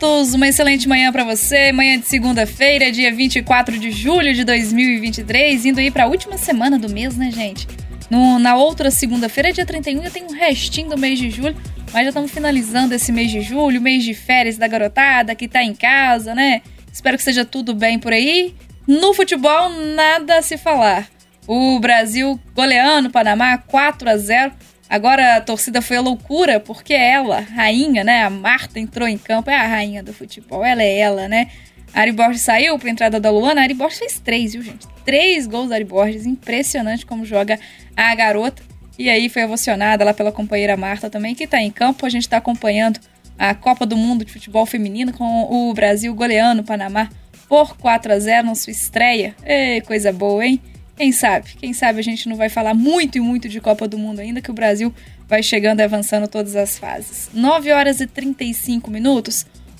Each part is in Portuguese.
Santos, uma excelente manhã para você, manhã de segunda-feira, dia 24 de julho de 2023, indo aí para a última semana do mês, né, gente? Na outra segunda-feira, dia 31, eu tenho um restinho do mês de julho, mas já estamos finalizando esse mês de julho, mês de férias da garotada que tá em casa, né? Espero que seja tudo bem por aí. No futebol, nada a se falar. O Brasil goleando o Panamá 4-0. Agora a torcida foi a loucura, porque ela, rainha, né? A Marta entrou em campo, é a rainha do futebol, ela é ela, né? Ary Borges saiu para a entrada da Luana. Ary Borges fez 3, viu, gente? 3 gols da Ary Borges, impressionante como joga a garota. E aí foi ovacionada lá pela companheira Marta também, que está em campo. A gente está acompanhando a Copa do Mundo de Futebol Feminino com o Brasil goleando o Panamá por 4-0 na sua estreia. Ei, coisa boa, hein? Quem sabe? Quem sabe a gente não vai falar muito e muito de Copa do Mundo ainda, que o Brasil vai chegando e avançando todas as fases. 9h35.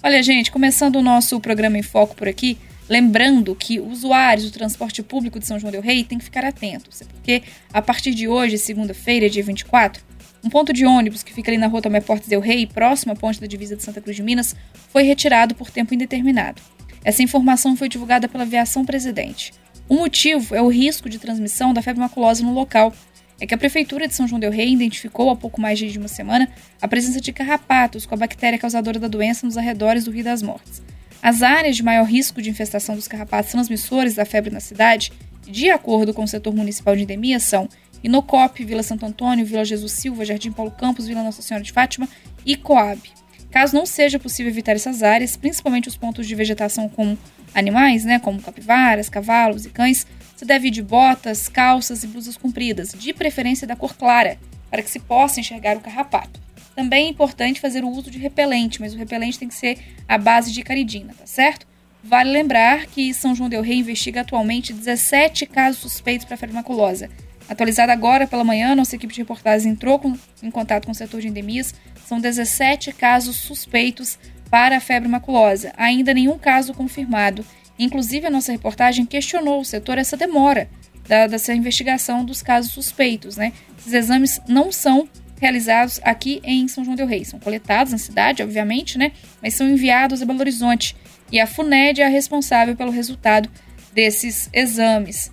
Olha, gente, começando o nosso programa em foco por aqui, lembrando que usuários do transporte público de São João del-Rei têm que ficar atentos, porque a partir de hoje, segunda-feira, dia 24, um ponto de ônibus que fica ali na Rua Tomé Portes del Rei, próximo à ponte da divisa de Santa Cruz de Minas, foi retirado por tempo indeterminado. Essa informação foi divulgada pela Viação Presidente. O motivo é o risco de transmissão da febre maculosa no local. É que a Prefeitura de São João del-Rei identificou há pouco mais de uma semana a presença de carrapatos com a bactéria causadora da doença nos arredores do Rio das Mortes. As áreas de maior risco de infestação dos carrapatos transmissores da febre na cidade, de acordo com o setor municipal de endemia, são Inocop, Vila Santo Antônio, Vila Jesus Silva, Jardim Paulo Campos, Vila Nossa Senhora de Fátima e Coab. Caso não seja possível evitar essas áreas, principalmente os pontos de vegetação com animais, né, como capivaras, cavalos e cães, você deve ir de botas, calças e blusas compridas, de preferência da cor clara, para que se possa enxergar o carrapato. Também é importante fazer o uso de repelente, mas o repelente tem que ser à base de caridina, tá certo? Vale lembrar que São João del-Rei investiga atualmente 17 casos suspeitos para febre maculosa. Atualizada agora pela manhã, nossa equipe de reportagem entrou em contato com o setor de endemias. São 17 casos suspeitos para a febre maculosa. Ainda nenhum caso confirmado. Inclusive, a nossa reportagem questionou o setor essa demora dessa investigação dos casos suspeitos, né? Esses exames não são realizados aqui em São João del-Rei. São coletados na cidade, obviamente, né? Mas são enviados a Belo Horizonte. E a FUNED é a responsável pelo resultado desses exames.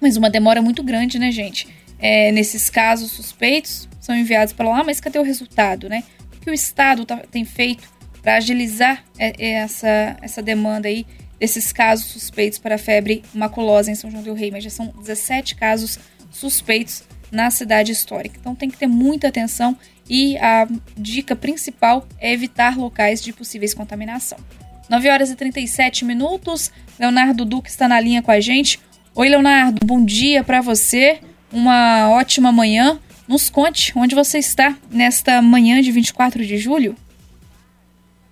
Mas uma demora muito grande, né, gente? Nesses casos suspeitos, são enviados para lá, mas cadê o resultado, né? O que o Estado tem feito para agilizar essa demanda aí desses casos suspeitos para a febre maculosa em São João del-Rei? Mas já são 17 casos suspeitos na cidade histórica. Então tem que ter muita atenção e a dica principal é evitar locais de possíveis contaminação. 9h37. Leonardo Duque está na linha com a gente. Oi, Leonardo, bom dia para você. Uma ótima manhã. Nos conte onde você está nesta manhã de 24 de julho.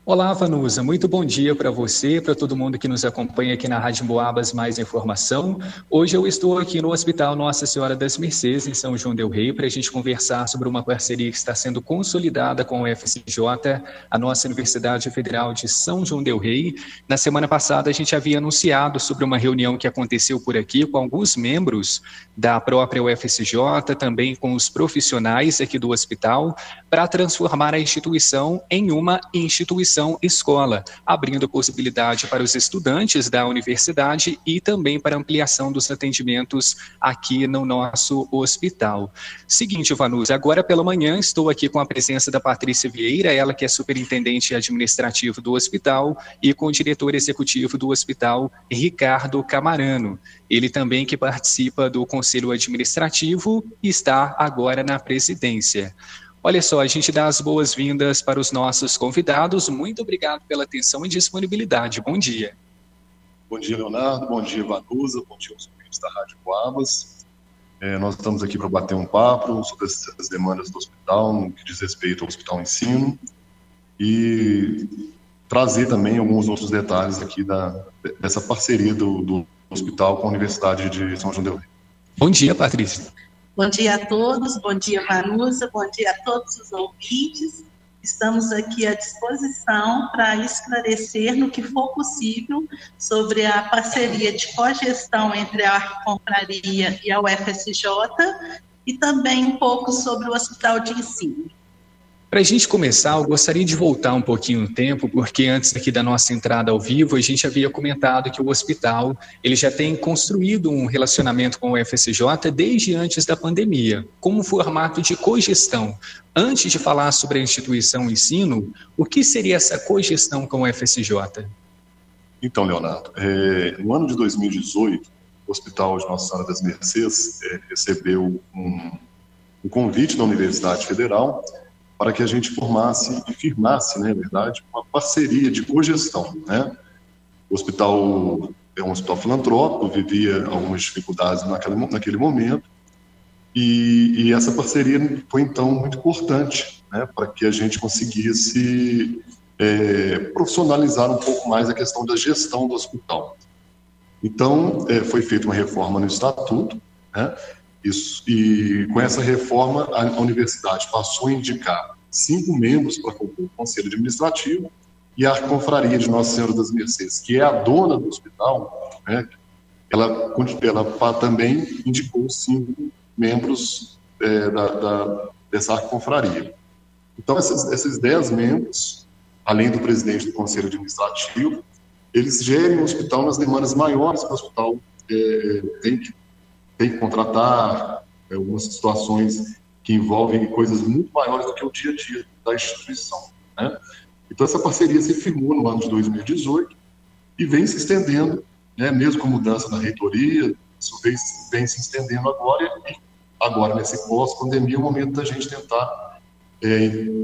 Olá, Vanusa. Muito bom dia para você, para todo mundo que nos acompanha aqui na Rádio Boabas Mais Informação. Hoje eu estou aqui no Hospital Nossa Senhora das Mercês, em São João del-Rei, para a gente conversar sobre uma parceria que está sendo consolidada com a UFSJ, a nossa Universidade Federal de São João del-Rei. Na semana passada a gente havia anunciado sobre uma reunião que aconteceu por aqui com alguns membros da própria UFSJ, também com os profissionais aqui do hospital, para transformar a instituição em uma instituição escola, abrindo possibilidade para os estudantes da universidade e também para ampliação dos atendimentos aqui no nosso hospital. Seguinte, Vanus, agora pela manhã estou aqui com a presença da Patrícia Vieira, ela que é superintendente administrativo do hospital, e com o diretor executivo do hospital, Ricardo Camarano. Ele também que participa do conselho administrativo e está agora na presidência. Olha só, a gente dá as boas-vindas para os nossos convidados. Muito obrigado pela atenção e disponibilidade. Bom dia. Bom dia, Leonardo. Bom dia, Vanusa. Bom dia aos ouvintes da Rádio Boabas. Nós estamos aqui para bater um papo sobre as demandas do hospital, no que diz respeito ao hospital ensino, e trazer também alguns outros detalhes aqui dessa parceria do hospital com a Universidade de São João del-Rei. Bom dia, Patrícia. Bom dia a todos, bom dia, Vanusa, bom dia a todos os ouvintes. Estamos aqui à disposição para esclarecer no que for possível sobre a parceria de cogestão entre a Compraria e a UFSJ e também um pouco sobre o Hospital de Ensino. Para a gente começar, eu gostaria de voltar um pouquinho no tempo, porque antes aqui da nossa entrada ao vivo, a gente havia comentado que o hospital ele já tem construído um relacionamento com o UFSJ desde antes da pandemia, como um formato de cogestão. Antes de falar sobre a instituição ensino, o que seria essa cogestão com o UFSJ? Então, Leonardo, no ano de 2018, o Hospital de Nossa Senhora das Mercês recebeu um convite da Universidade Federal para que a gente formasse e firmasse, na verdade, uma parceria de cogestão. Né? O hospital é um hospital filantrópico, vivia algumas dificuldades naquele momento, e essa parceria foi, então, muito importante, né, para que a gente conseguisse profissionalizar um pouco mais a questão da gestão do hospital. Então, foi feita uma reforma no estatuto, né? Isso, e com essa reforma, a universidade passou a indicar 5 membros para compor o conselho administrativo, e a confraria de Nossa Senhora das Mercês, que é a dona do hospital, né, ela também indicou 5 membros dessa confraria. Então, esses 10 membros, além do presidente do conselho administrativo, eles gerem o hospital nas demandas maiores que o hospital tem que contratar, algumas situações que envolvem coisas muito maiores do que o dia a dia da instituição. Né? Então, essa parceria se firmou no ano de 2018 e vem se estendendo, né, mesmo com mudança na reitoria, isso vem se estendendo agora, e agora, nesse pós-pandemia, é o momento da gente tentar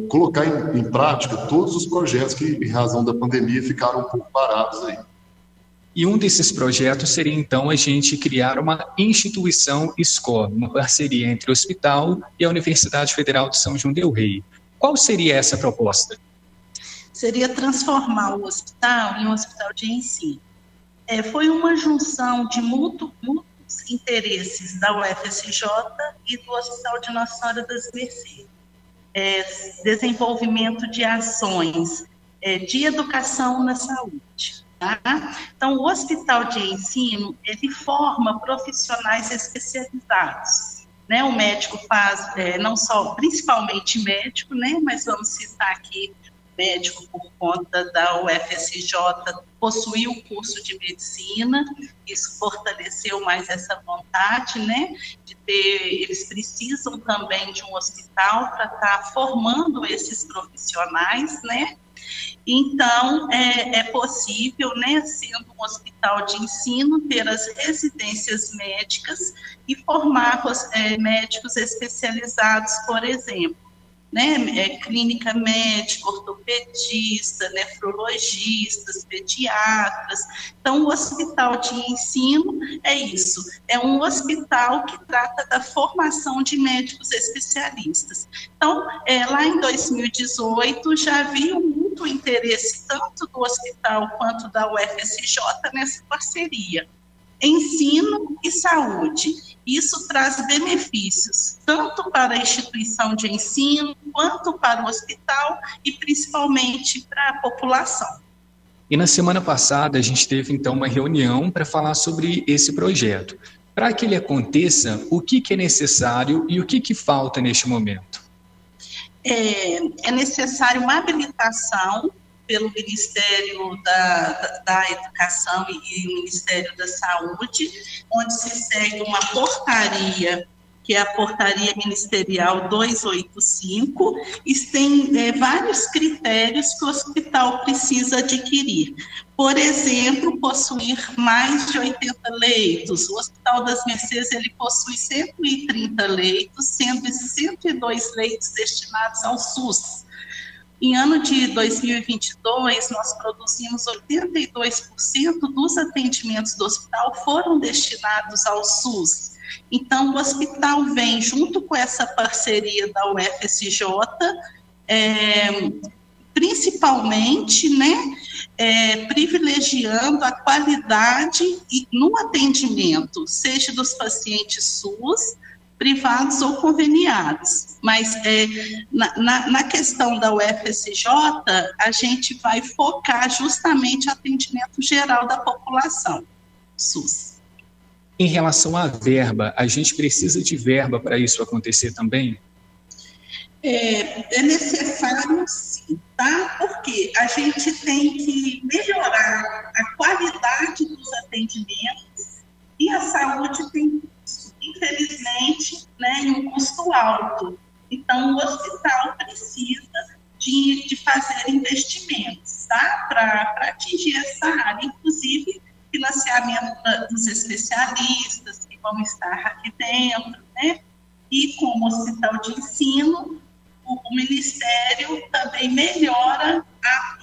colocar em prática todos os projetos que, em razão da pandemia, ficaram um pouco parados aí. E um desses projetos seria, então, a gente criar uma instituição escola, uma parceria entre o hospital e a Universidade Federal de São João del-Rei. Qual seria essa proposta? Seria transformar o hospital em um hospital de ensino. Foi uma junção de múltiplos interesses da UFSJ e do Hospital de Nossa Senhora das Mercês. Desenvolvimento de ações de educação na saúde. Então, o hospital de ensino, ele forma profissionais especializados, né? O médico faz, não só, principalmente médico, né? Mas vamos citar aqui, médico por conta da UFSJ, possuiu o curso de medicina, isso fortaleceu mais essa vontade, né? Eles precisam também de um hospital para estar formando esses profissionais, né? Então, é possível, né, sendo um hospital de ensino, ter as residências médicas e formar médicos especializados, por exemplo, né, clínica médica, ortopedista, nefrologistas, pediatras. Então, o hospital de ensino é isso, é um hospital que trata da formação de médicos especialistas. Então, lá em 2018, já havia muito interesse, tanto do hospital quanto da UFSJ, nessa parceria. Ensino e saúde, isso traz benefícios, tanto para a instituição de ensino, quanto para o hospital e principalmente para a população. E na semana passada a gente teve então uma reunião para falar sobre esse projeto. Para que ele aconteça, o que é necessário e o que falta neste momento? É necessário uma habilitação pelo Ministério da Educação e o Ministério da Saúde, onde se segue uma portaria, que é a Portaria Ministerial 285, e tem vários critérios que o hospital precisa adquirir. Por exemplo, possuir mais de 80 leitos. O Hospital das Mercês, ele possui 130 leitos, sendo 102 leitos destinados ao SUS. Em ano de 2022, nós produzimos 82% dos atendimentos do hospital foram destinados ao SUS. Então, o hospital vem junto com essa parceria da UFSJ, principalmente, né, privilegiando a qualidade no atendimento, seja dos pacientes SUS, privados ou conveniados, mas na questão da UFSJ, a gente vai focar justamente no atendimento geral da população, SUS. Em relação à verba, a gente precisa de verba para isso acontecer também? É necessário sim, tá? Porque a gente tem que melhorar a qualidade dos atendimentos e a saúde tem, infelizmente, né, um custo alto. Então, o hospital precisa de fazer investimentos, tá? Para atingir essa área, inclusive financiamento dos especialistas que vão estar aqui dentro, né? E como hospital de ensino, o Ministério também melhora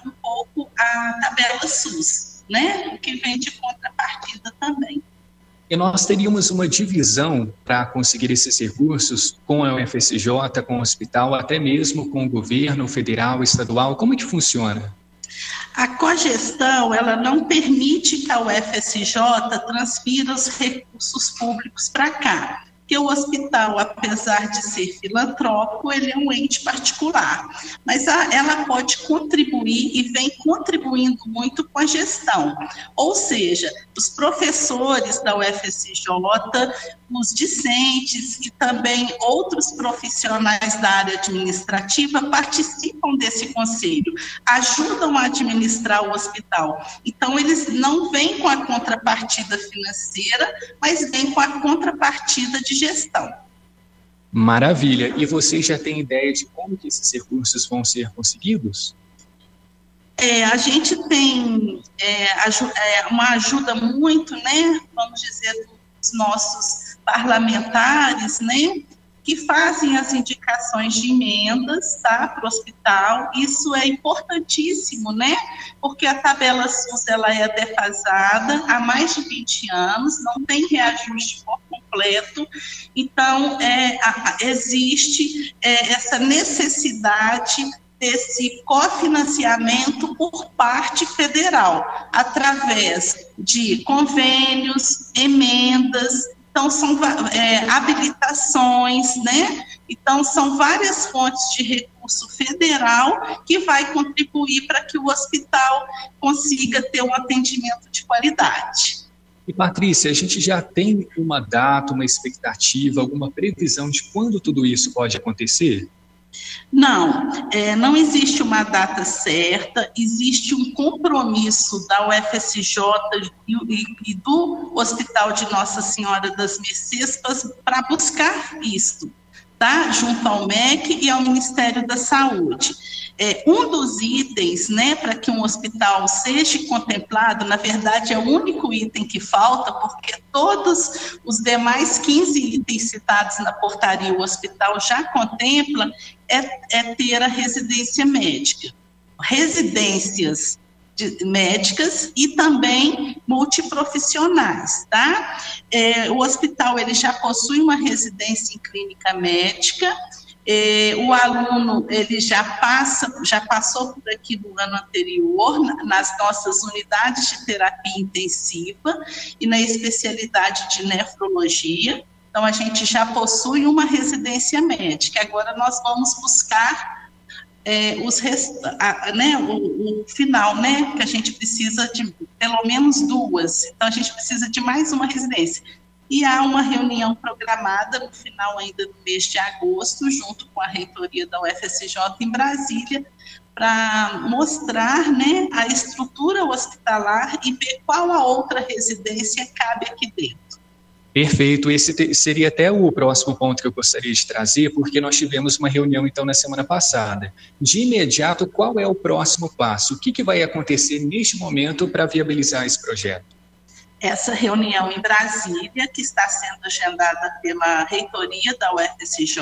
um pouco a tabela SUS, né? Que vem de contrapartida também. E nós teríamos uma divisão para conseguir esses recursos com a UFSJ, com o hospital, até mesmo com o governo federal, estadual? Como é que funciona? A cogestão, ela não permite que a UFSJ transfira os recursos públicos para cá. Porque o hospital, apesar de ser filantrópico, ele é um ente particular, mas ela pode contribuir e vem contribuindo muito com a gestão, ou seja, os professores da UFSJ, os discentes e também outros profissionais da área administrativa participam desse conselho, ajudam a administrar o hospital. Então, eles não vêm com a contrapartida financeira, mas vêm com a contrapartida de gestão. Maravilha. E vocês já têm ideia de como que esses recursos vão ser conseguidos? A gente tem uma ajuda muito, né, vamos dizer, dos nossos parlamentares, né, que fazem as indicações de emendas, tá, para o hospital. Isso é importantíssimo, né, porque a tabela SUS ela é defasada há mais de 20 anos, não tem reajuste por completo, então existe essa necessidade desse cofinanciamento por parte federal, através de convênios, emendas, então são habilitações, né? Então são várias fontes de recurso federal que vai contribuir para que o hospital consiga ter um atendimento de qualidade. E Patrícia, a gente já tem uma data, uma expectativa, alguma previsão de quando tudo isso pode acontecer? Não, não existe uma data certa, existe um compromisso da UFSJ e do Hospital de Nossa Senhora das Mercês para buscar isto, tá? Junto ao MEC e ao Ministério da Saúde. Um dos itens, né, para que um hospital seja contemplado, na verdade é o único item que falta, porque todos os demais 15 itens citados na portaria, o hospital já contempla, é ter a residência médica, residências médicas e também multiprofissionais, tá? O hospital ele já possui uma residência em clínica médica. O aluno ele já passou por aqui no ano anterior nas nossas unidades de terapia intensiva e na especialidade de nefrologia. Então a gente já possui uma residência médica. Agora nós vamos buscar o final, né, que a gente precisa de pelo menos duas. Então a gente precisa de mais uma residência. E há uma reunião programada no final ainda do mês de agosto, junto com a reitoria da UFSJ em Brasília, para mostrar, né, a estrutura hospitalar e ver qual a outra residência cabe aqui dentro. Perfeito, esse seria até o próximo ponto que eu gostaria de trazer, porque nós tivemos uma reunião então na semana passada. De imediato, qual é o próximo passo? O que vai acontecer neste momento para viabilizar esse projeto? Essa reunião em Brasília, que está sendo agendada pela reitoria da UFSJ,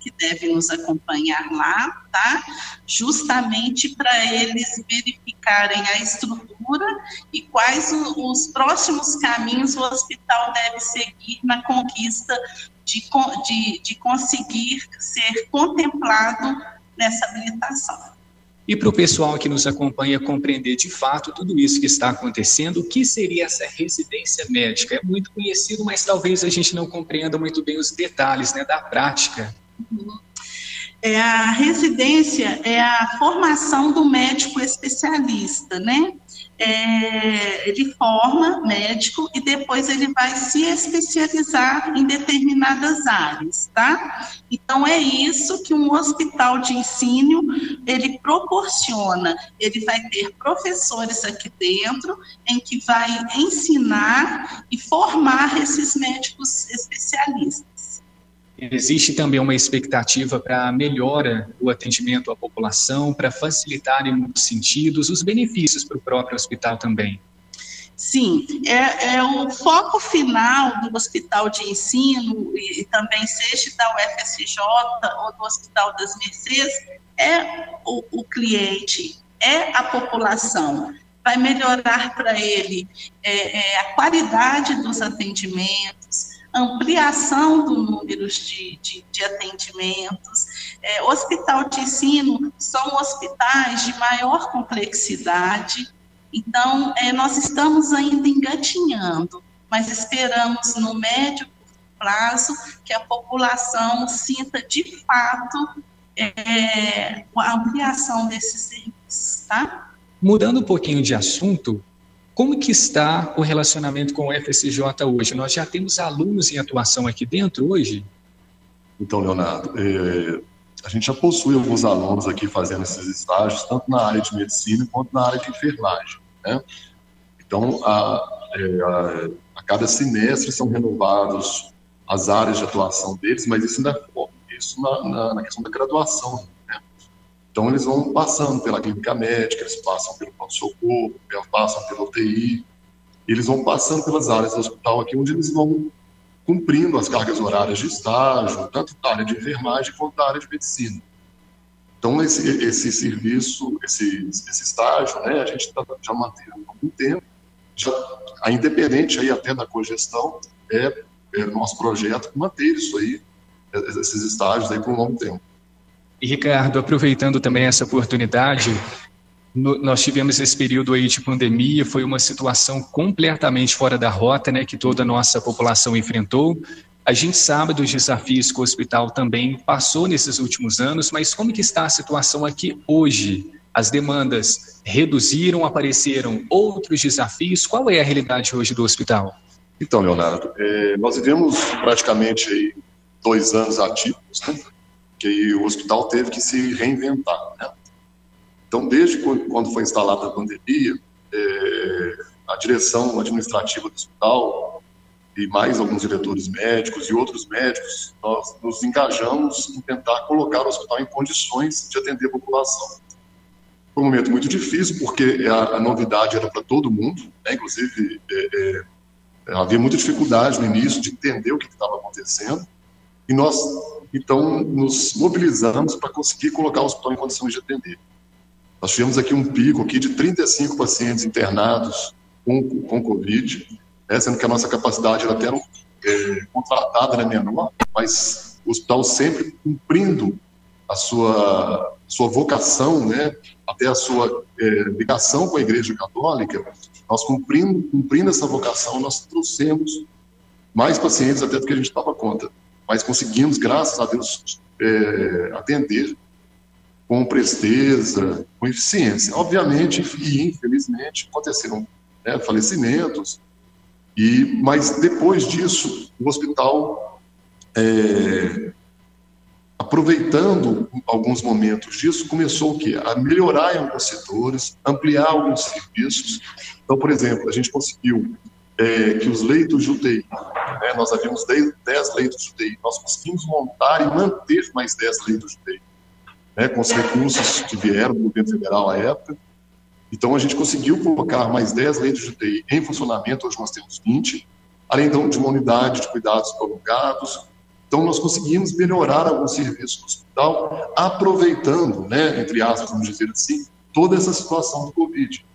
que deve nos acompanhar lá, tá? Justamente para eles verificarem a estrutura e quais os próximos caminhos o hospital deve seguir na conquista de conseguir ser contemplado nessa habilitação. E para o pessoal que nos acompanha compreender de fato tudo isso que está acontecendo, o que seria essa residência médica? É muito conhecido, mas talvez a gente não compreenda muito bem os detalhes, né, da prática. A residência é a formação do médico especialista, né? ele forma médico e depois ele vai se especializar em determinadas áreas, tá? Então, é isso que um hospital de ensino, ele proporciona. Ele vai ter professores aqui dentro, em que vai ensinar e formar esses médicos especialistas. Existe também uma expectativa para a melhora do atendimento à população, para facilitar em muitos sentidos os benefícios para o próprio hospital também. Sim, o foco final do hospital de ensino e também seja da UFSJ ou do Hospital das Mercês é o cliente, é a população. Vai melhorar para ele a qualidade dos atendimentos, ampliação do número de atendimentos. Hospital de ensino são hospitais de maior complexidade. Então, nós estamos ainda engatinhando, mas esperamos no médio prazo que a população sinta de fato a ampliação desses serviços, tá? Mudando um pouquinho de assunto, como que está o relacionamento com o UFSJ hoje? Nós já temos alunos em atuação aqui dentro hoje? Então, Leonardo, a gente já possui alguns alunos aqui fazendo esses estágios, tanto na área de medicina quanto na área de enfermagem, né? Então, a cada semestre são renovadas as áreas de atuação deles, mas isso ainda é na questão da graduação, né? Então, eles vão passando pela clínica médica, eles passam pelo pronto-socorro, passam pela UTI, eles vão passando pelas áreas do hospital aqui, onde eles vão cumprindo as cargas horárias de estágio, tanto da área de enfermagem quanto da área de medicina. Então, esse serviço, esse estágio, né, a gente tá já mantendo há algum tempo, independente aí até da cogestão, nosso projeto manter isso aí, esses estágios aí por um longo tempo. E, Ricardo, aproveitando também essa oportunidade, nós tivemos esse período aí de pandemia, foi uma situação completamente fora da rota, né, que toda a nossa população enfrentou. A gente sabe dos desafios que o hospital também passou nesses últimos anos, mas como que está a situação aqui hoje? As demandas reduziram, apareceram outros desafios? Qual é a realidade hoje do hospital? Então, Leonardo, nós vivemos praticamente aí 2 anos atípicos, né, que o hospital teve que se reinventar, né? Então, desde quando foi instalada a pandemia, a direção administrativa do hospital e mais alguns diretores médicos e outros médicos, nós nos engajamos em tentar colocar o hospital em condições de atender a população. Foi um momento muito difícil, porque a novidade era para todo mundo, né? Inclusive, havia muita dificuldade no início de entender o que estava acontecendo, e nós, então, nos mobilizamos para conseguir colocar o hospital em condições de atender. Nós tivemos aqui um pico aqui de 35 pacientes internados com Covid, né, sendo que a nossa capacidade era até contratada, era menor, mas o hospital sempre cumprindo a sua vocação, né, até a sua ligação com a Igreja Católica. Nós cumprindo essa vocação, nós trouxemos mais pacientes até do que a gente dava conta, mas conseguimos, graças a Deus, atender com presteza, com eficiência. Obviamente, e infelizmente, aconteceram falecimentos, mas depois disso, o hospital, aproveitando alguns momentos disso, começou a melhorar em alguns setores, ampliar alguns serviços. Então, por exemplo, a gente conseguiu que os leitos de UTI, né, nós havíamos 10 leitos de UTI, nós conseguimos montar e manter mais 10 leitos de UTI. Né, com os recursos que vieram do governo federal à época. Então, a gente conseguiu colocar mais 10 leitos de UTI em funcionamento, hoje nós temos 20, além de uma unidade de cuidados prolongados. Então, nós conseguimos melhorar alguns serviços do hospital, aproveitando, né, entre aspas, vamos dizer assim, toda essa situação do Covid,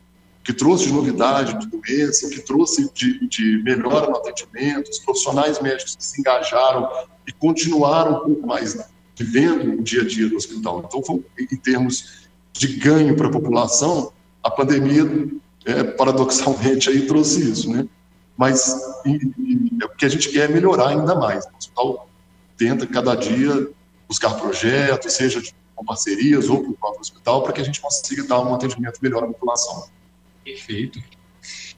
que trouxe de novidade, de doença, que trouxe de melhora no atendimento, os profissionais médicos que se engajaram e continuaram um pouco mais, né, vivendo o dia a dia do hospital. Então, em termos de ganho para a população, a pandemia, paradoxalmente, aí trouxe isso, né? Mas o que a gente quer é melhorar ainda mais. O hospital tenta, cada dia, buscar projetos, seja com parcerias ou com o próprio hospital, para que a gente consiga dar um atendimento melhor à população. Perfeito.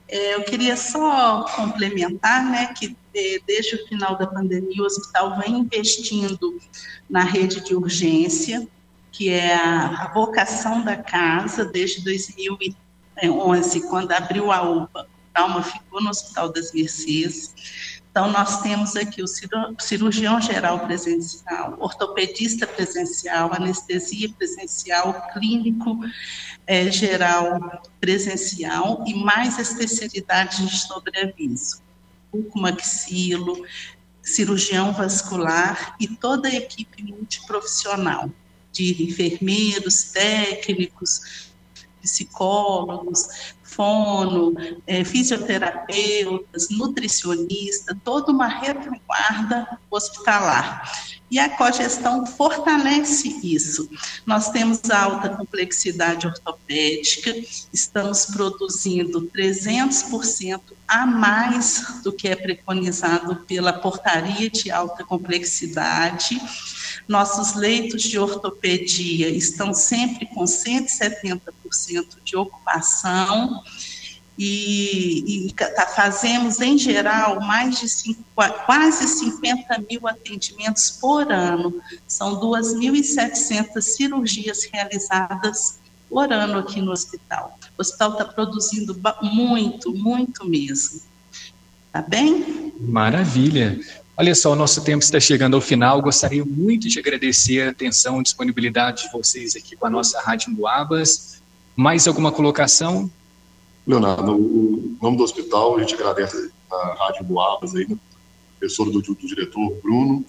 Eu queria só complementar, né, que desde o final da pandemia o hospital vem investindo na rede de urgência, que é a vocação da casa, desde 2011, quando abriu a UPA, a alma ficou no Hospital das Mercês. Então, nós temos aqui o cirurgião geral presencial, ortopedista presencial, anestesia presencial, clínico geral presencial e mais especialidades de sobreaviso, bucomaxilo, cirurgião vascular e toda a equipe multiprofissional de enfermeiros, técnicos, psicólogos, fono, fisioterapeutas, nutricionista, toda uma retaguarda hospitalar. E a cogestão fortalece isso. Nós temos alta complexidade ortopédica, estamos produzindo 300% a mais do que é preconizado pela portaria de alta complexidade. Nossos leitos de ortopedia estão sempre com 170% de ocupação e fazemos, em geral, quase 50 mil atendimentos por ano. São 2.700 cirurgias realizadas por ano aqui no hospital. O hospital está produzindo muito, muito mesmo. Tá bem? Maravilha! Olha só, o nosso tempo está chegando ao final. Gostaria muito de agradecer a atenção e disponibilidade de vocês aqui com a nossa Rádio Boabas. Mais alguma colocação? Leonardo, o nome do hospital, a gente agradece a Rádio Boabas, aí, professor do diretor Bruno.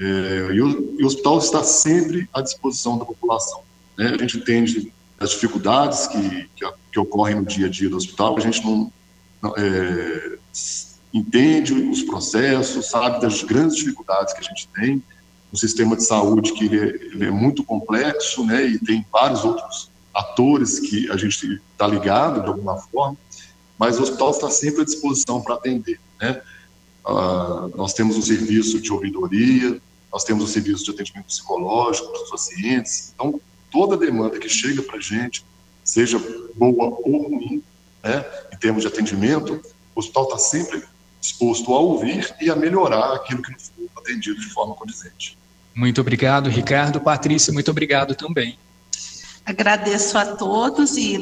E o hospital está sempre à disposição da população. Né? A gente entende as dificuldades que ocorrem no dia a dia do hospital, a gente não entende os processos, sabe das grandes dificuldades que a gente tem, um sistema de saúde que ele é muito complexo, né, e tem vários outros atores que a gente está ligado de alguma forma, mas o hospital está sempre à disposição para atender, né. Nós temos um serviço de ouvidoria, nós temos um serviço de atendimento psicológico para os pacientes, então toda demanda que chega para a gente, seja boa ou ruim, né, em termos de atendimento, o hospital está sempre disposto a ouvir e a melhorar aquilo que não foi atendido de forma condizente. Muito obrigado, Ricardo. Patrícia, muito obrigado também. Agradeço a todos e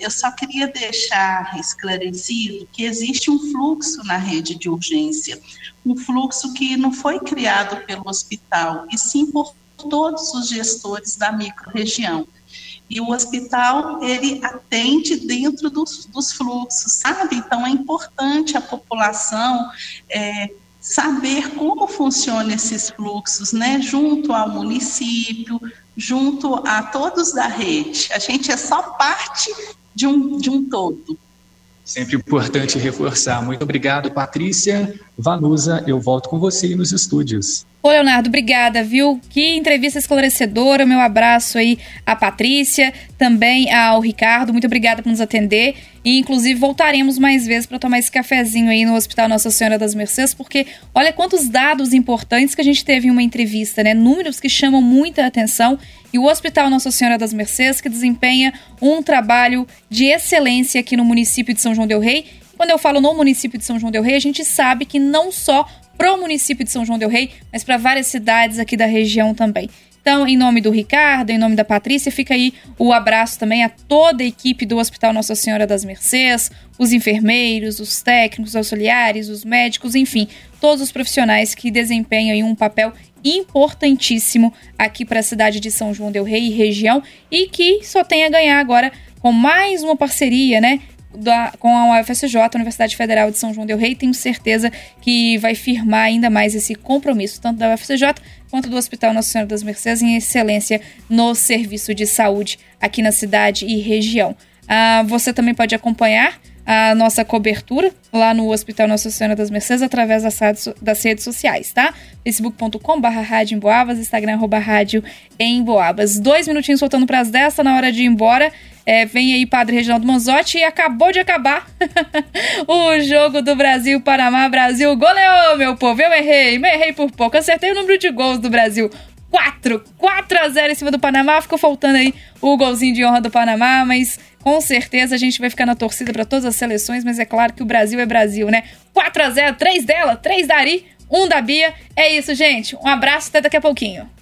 eu só queria deixar esclarecido que existe um fluxo na rede de urgência, um fluxo que não foi criado pelo hospital, e sim por todos os gestores da microrregião. E o hospital, ele atende dentro dos fluxos, sabe? Então, é importante a população saber como funcionam esses fluxos, né? Junto ao município, junto a todos da rede. A gente é só parte de um todo. Sempre importante reforçar. Muito obrigado, Patrícia. Vanusa, eu volto com você nos estúdios. Ô, Leonardo, obrigada, viu? Que entrevista esclarecedora. Meu abraço aí à Patrícia, também ao Ricardo. Muito obrigada por nos atender. E, inclusive, voltaremos mais vezes para tomar esse cafezinho aí no Hospital Nossa Senhora das Mercês, porque olha quantos dados importantes que a gente teve em uma entrevista, né? Números que chamam muita atenção. E o Hospital Nossa Senhora das Mercês, que desempenha um trabalho de excelência aqui no município de São João del-Rei. Quando eu falo no município de São João del-Rei, a gente sabe que não só para o município de São João del-Rei, mas para várias cidades aqui da região também. Então, em nome do Ricardo, em nome da Patrícia, fica aí o abraço também a toda a equipe do Hospital Nossa Senhora das Mercês, os enfermeiros, os técnicos, os auxiliares, os médicos, enfim, todos os profissionais que desempenham aí um papel importantíssimo aqui para a cidade de São João del-Rei e região, e que só tem a ganhar agora com mais uma parceria, né? Com a UFSJ, a Universidade Federal de São João del-Rei. Tenho certeza que vai firmar ainda mais esse compromisso, tanto da UFSJ quanto do Hospital Nossa Senhora das Mercês, em excelência no serviço de saúde aqui na cidade e região. Você também pode acompanhar a nossa cobertura lá no Hospital Nossa Senhora das Mercês através das redes sociais, tá? facebook.com/radioemboabas, instagram@radioemboabas. 2 minutinhos faltando para as 10, tá na hora de ir embora. Vem aí Padre Reginaldo Manzotti, e acabou de acabar o jogo do Brasil-Panamá. Brasil goleou, meu povo, eu errei por pouco, acertei o número de gols do Brasil. 4 a 0 em cima do Panamá. Ficou faltando aí o golzinho de honra do Panamá, mas com certeza a gente vai ficar na torcida para todas as seleções, mas é claro que o Brasil é Brasil, né? 4 a 0, 3 dela, 3 da Ari, 1 da Bia. É isso, gente. Um abraço, até daqui a pouquinho.